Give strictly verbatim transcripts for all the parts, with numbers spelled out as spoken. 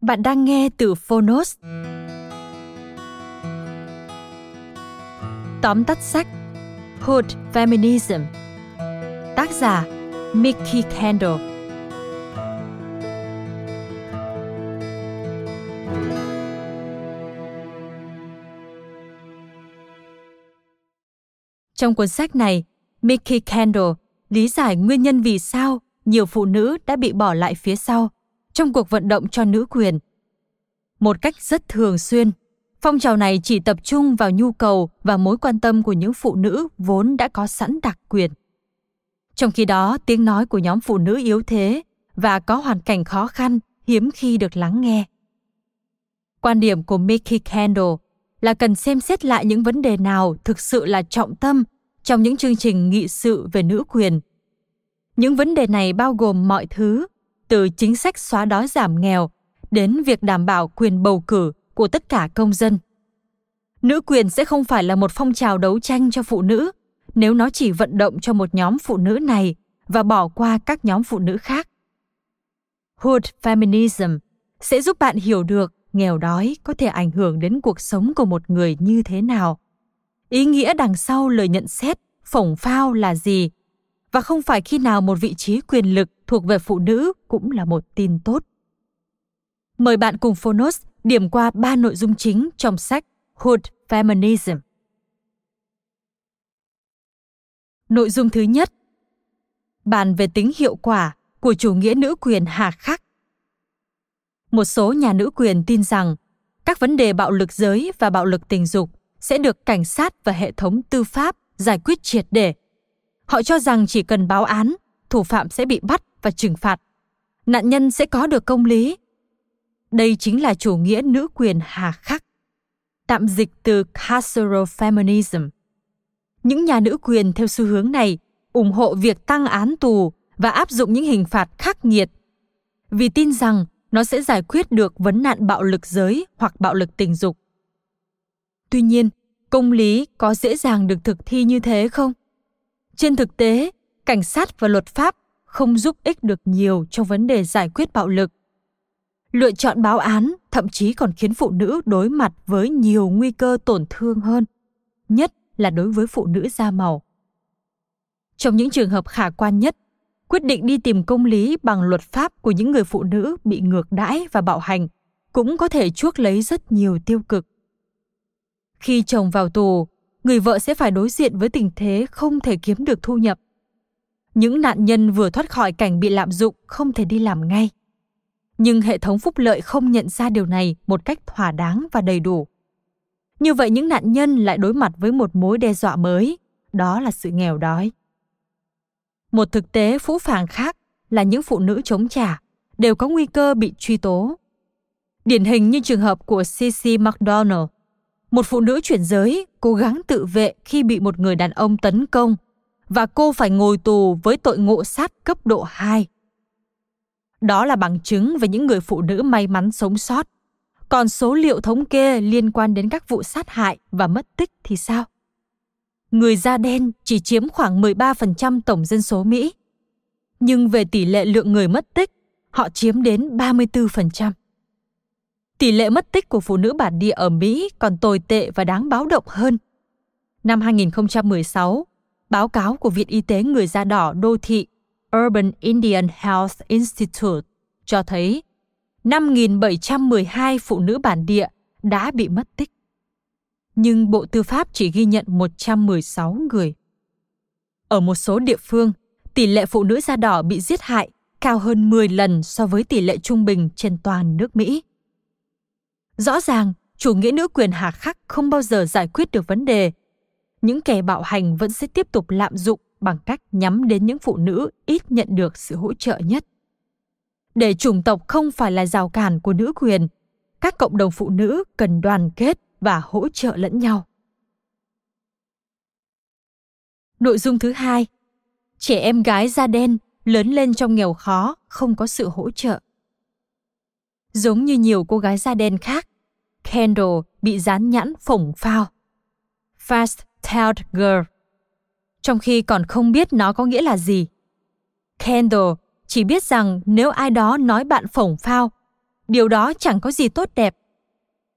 Bạn đang nghe từ Phonos. Tóm tắt sách Hood Feminism. Tác giả Mikki Kendall. Trong cuốn sách này, Mikki Kendall lý giải nguyên nhân vì sao nhiều phụ nữ đã bị bỏ lại phía sau trong cuộc vận động cho nữ quyền. Một cách rất thường xuyên, phong trào này chỉ tập trung vào nhu cầu và mối quan tâm của những phụ nữ vốn đã có sẵn đặc quyền. Trong khi đó, tiếng nói của nhóm phụ nữ yếu thế và có hoàn cảnh khó khăn hiếm khi được lắng nghe. Quan điểm của Mikki Kendall là cần xem xét lại những vấn đề nào thực sự là trọng tâm trong những chương trình nghị sự về nữ quyền. Những vấn đề này bao gồm mọi thứ, từ chính sách xóa đói giảm nghèo đến việc đảm bảo quyền bầu cử của tất cả công dân. Nữ quyền sẽ không phải là một phong trào đấu tranh cho phụ nữ nếu nó chỉ vận động cho một nhóm phụ nữ này và bỏ qua các nhóm phụ nữ khác. Hood Feminism sẽ giúp bạn hiểu được nghèo đói có thể ảnh hưởng đến cuộc sống của một người như thế nào, ý nghĩa đằng sau lời nhận xét phổng phao là gì, và không phải khi nào một vị trí quyền lực thuộc về phụ nữ cũng là một tin tốt. Mời bạn cùng Phonos điểm qua ba nội dung chính trong sách Hood Feminism. Nội dung thứ nhất, bàn về tính hiệu quả của chủ nghĩa nữ quyền hà khắc. Một số nhà nữ quyền tin rằng các vấn đề bạo lực giới và bạo lực tình dục sẽ được cảnh sát và hệ thống tư pháp giải quyết triệt để. Họ cho rằng chỉ cần báo án, thủ phạm sẽ bị bắt và trừng phạt. Nạn nhân sẽ có được công lý. Đây chính là chủ nghĩa nữ quyền hà khắc, tạm dịch từ carceral feminism. Những nhà nữ quyền theo xu hướng này ủng hộ việc tăng án tù và áp dụng những hình phạt khắc nghiệt, vì tin rằng nó sẽ giải quyết được vấn nạn bạo lực giới hoặc bạo lực tình dục. Tuy nhiên, công lý có dễ dàng được thực thi như thế không? Trên thực tế, cảnh sát và luật pháp không giúp ích được nhiều trong vấn đề giải quyết bạo lực. Lựa chọn báo án thậm chí còn khiến phụ nữ đối mặt với nhiều nguy cơ tổn thương hơn, nhất là đối với phụ nữ da màu. Trong những trường hợp khả quan nhất, quyết định đi tìm công lý bằng luật pháp của những người phụ nữ bị ngược đãi và bạo hành cũng có thể chuốc lấy rất nhiều tiêu cực. Khi chồng vào tù, người vợ sẽ phải đối diện với tình thế không thể kiếm được thu nhập. Những nạn nhân vừa thoát khỏi cảnh bị lạm dụng không thể đi làm ngay. Nhưng hệ thống phúc lợi không nhận ra điều này một cách thỏa đáng và đầy đủ. Như vậy những nạn nhân lại đối mặt với một mối đe dọa mới, đó là sự nghèo đói. Một thực tế phũ phàng khác là những phụ nữ chống trả đều có nguy cơ bị truy tố. Điển hình như trường hợp của C C McDonald, một phụ nữ chuyển giới cố gắng tự vệ khi bị một người đàn ông tấn công và cô phải ngồi tù với tội ngộ sát cấp độ hai. Đó là bằng chứng về những người phụ nữ may mắn sống sót. Còn số liệu thống kê liên quan đến các vụ sát hại và mất tích thì sao? Người da đen chỉ chiếm khoảng mười ba phần trăm tổng dân số Mỹ, nhưng về tỷ lệ lượng người mất tích, họ chiếm đến ba mươi tư phần trăm. tỷ lệ mất tích của phụ nữ bản địa ở Mỹ còn tồi tệ và đáng báo động hơn. Năm hai không một sáu, báo cáo của Viện Y tế Người da đỏ đô thị Urban Indian Health Institute cho thấy năm nghìn bảy trăm mười hai phụ nữ bản địa đã bị mất tích. Nhưng Bộ Tư pháp chỉ ghi nhận một trăm mười sáu người. Ở một số địa phương, tỷ lệ phụ nữ da đỏ bị giết hại cao hơn mười lần so với tỷ lệ trung bình trên toàn nước Mỹ. Rõ ràng, chủ nghĩa nữ quyền hà khắc không bao giờ giải quyết được vấn đề. Những kẻ bạo hành vẫn sẽ tiếp tục lạm dụng bằng cách nhắm đến những phụ nữ ít nhận được sự hỗ trợ nhất. Để chủng tộc không phải là rào cản của nữ quyền, các cộng đồng phụ nữ cần đoàn kết và hỗ trợ lẫn nhau. Nội dung thứ hai, trẻ em gái da đen lớn lên trong nghèo khó, không có sự hỗ trợ. Giống như nhiều cô gái da đen khác, Kendall bị dán nhãn phổng phao, Fast-tailed Girl, trong khi còn không biết nó có nghĩa là gì. Kendall chỉ biết rằng nếu ai đó nói bạn phổng phao, điều đó chẳng có gì tốt đẹp.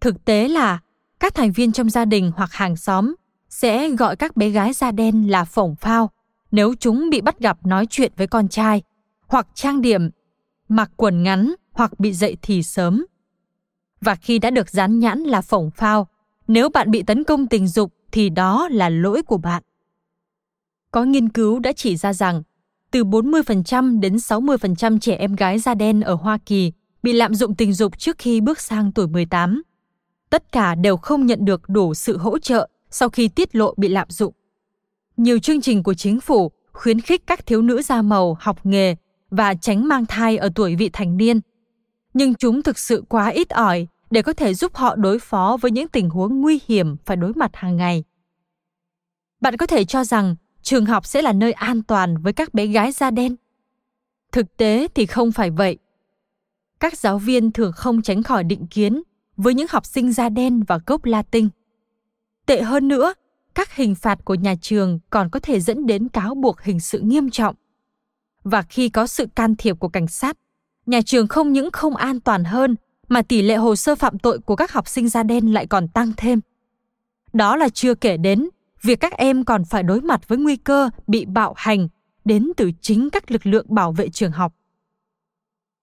Thực tế là các thành viên trong gia đình hoặc hàng xóm sẽ gọi các bé gái da đen là phổng phao nếu chúng bị bắt gặp nói chuyện với con trai, hoặc trang điểm, mặc quần ngắn hoặc bị dậy thì sớm. Và khi đã được dán nhãn là phổng phao, nếu bạn bị tấn công tình dục thì đó là lỗi của bạn. Có nghiên cứu đã chỉ ra rằng từ bốn mươi phần trăm đến sáu mươi phần trăm trẻ em gái da đen ở Hoa Kỳ bị lạm dụng tình dục trước khi bước sang tuổi mười tám. Tất cả đều không nhận được đủ sự hỗ trợ sau khi tiết lộ bị lạm dụng. Nhiều chương trình của chính phủ khuyến khích các thiếu nữ da màu học nghề và tránh mang thai ở tuổi vị thành niên, nhưng chúng thực sự quá ít ỏi để có thể giúp họ đối phó với những tình huống nguy hiểm phải đối mặt hàng ngày. Bạn có thể cho rằng trường học sẽ là nơi an toàn với các bé gái da đen. Thực tế thì không phải vậy. Các giáo viên thường không tránh khỏi định kiến với những học sinh da đen và gốc Latin. Tệ hơn nữa, các hình phạt của nhà trường còn có thể dẫn đến cáo buộc hình sự nghiêm trọng. Và khi có sự can thiệp của cảnh sát, nhà trường không những không an toàn hơn mà tỷ lệ hồ sơ phạm tội của các học sinh da đen lại còn tăng thêm. Đó là chưa kể đến việc các em còn phải đối mặt với nguy cơ bị bạo hành đến từ chính các lực lượng bảo vệ trường học.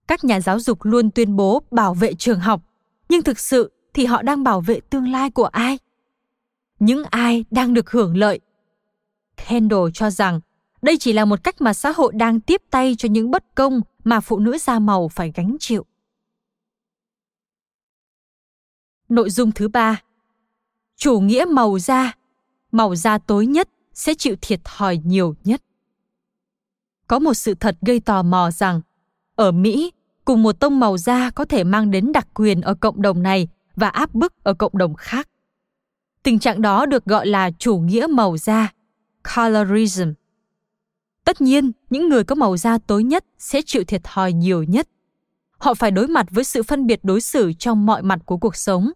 Các nhà giáo dục luôn tuyên bố bảo vệ trường học, nhưng thực sự thì họ đang bảo vệ tương lai của ai? Những ai đang được hưởng lợi? Kendall cho rằng đây chỉ là một cách mà xã hội đang tiếp tay cho những bất công mà phụ nữ da màu phải gánh chịu. Nội dung thứ ba, chủ nghĩa màu da, màu da tối nhất sẽ chịu thiệt thòi nhiều nhất. Có một sự thật gây tò mò rằng ở Mỹ, cùng một tông màu da có thể mang đến đặc quyền ở cộng đồng này và áp bức ở cộng đồng khác. Tình trạng đó được gọi là chủ nghĩa màu da, colorism. Tất nhiên, những người có màu da tối nhất sẽ chịu thiệt thòi nhiều nhất. Họ phải đối mặt với sự phân biệt đối xử trong mọi mặt của cuộc sống.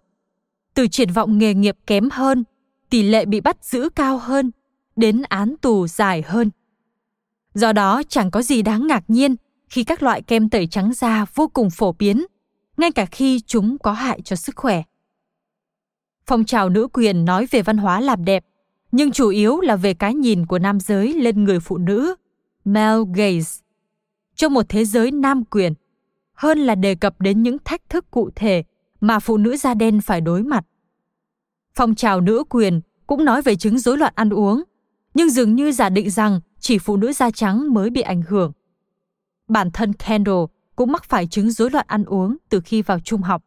Từ triển vọng nghề nghiệp kém hơn, tỷ lệ bị bắt giữ cao hơn, đến án tù dài hơn. Do đó, chẳng có gì đáng ngạc nhiên khi các loại kem tẩy trắng da vô cùng phổ biến, ngay cả khi chúng có hại cho sức khỏe. Phong trào nữ quyền nói về văn hóa làm đẹp, nhưng chủ yếu là về cái nhìn của nam giới lên người phụ nữ, male gaze, trong một thế giới nam quyền, hơn là đề cập đến những thách thức cụ thể mà phụ nữ da đen phải đối mặt. Phong trào nữ quyền cũng nói về chứng rối loạn ăn uống, nhưng dường như giả định rằng chỉ phụ nữ da trắng mới bị ảnh hưởng. Bản thân Kendall cũng mắc phải chứng rối loạn ăn uống từ khi vào trung học.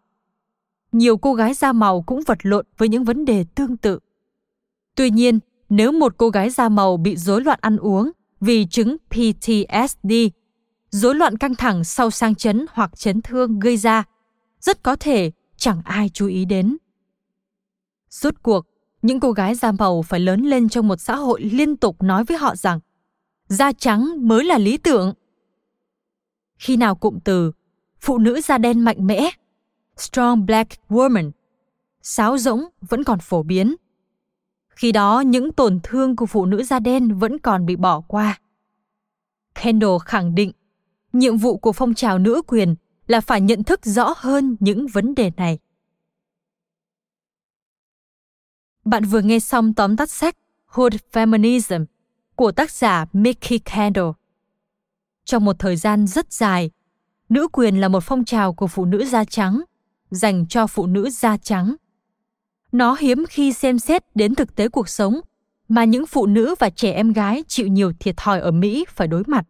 Nhiều cô gái da màu cũng vật lộn với những vấn đề tương tự. Tuy nhiên, nếu một cô gái da màu bị rối loạn ăn uống vì chứng P T S D, rối loạn căng thẳng sau sang chấn hoặc chấn thương gây ra, rất có thể chẳng ai chú ý đến. Rốt cuộc, những cô gái da màu phải lớn lên trong một xã hội liên tục nói với họ rằng da trắng mới là lý tưởng. Khi nào cụm từ phụ nữ da đen mạnh mẽ, strong black woman, sáo rỗng vẫn còn phổ biến. Khi đó, những tổn thương của phụ nữ da đen vẫn còn bị bỏ qua. Kendall khẳng định, nhiệm vụ của phong trào nữ quyền là phải nhận thức rõ hơn những vấn đề này. Bạn vừa nghe xong tóm tắt sách Hood Feminism của tác giả Mikki Kendall. Trong một thời gian rất dài, nữ quyền là một phong trào của phụ nữ da trắng, dành cho phụ nữ da trắng. Nó hiếm khi xem xét đến thực tế cuộc sống mà những phụ nữ và trẻ em gái chịu nhiều thiệt thòi ở Mỹ phải đối mặt.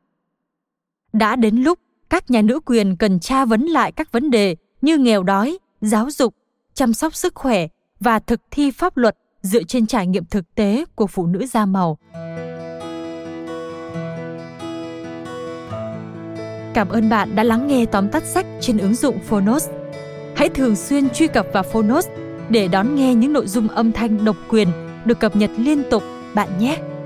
Đã đến lúc các nhà nữ quyền cần tra vấn lại các vấn đề như nghèo đói, giáo dục, chăm sóc sức khỏe và thực thi pháp luật dựa trên trải nghiệm thực tế của phụ nữ da màu. Cảm ơn bạn đã lắng nghe tóm tắt sách trên ứng dụng Phonos. Hãy thường xuyên truy cập vào Phonos để đón nghe những nội dung âm thanh độc quyền được cập nhật liên tục bạn nhé!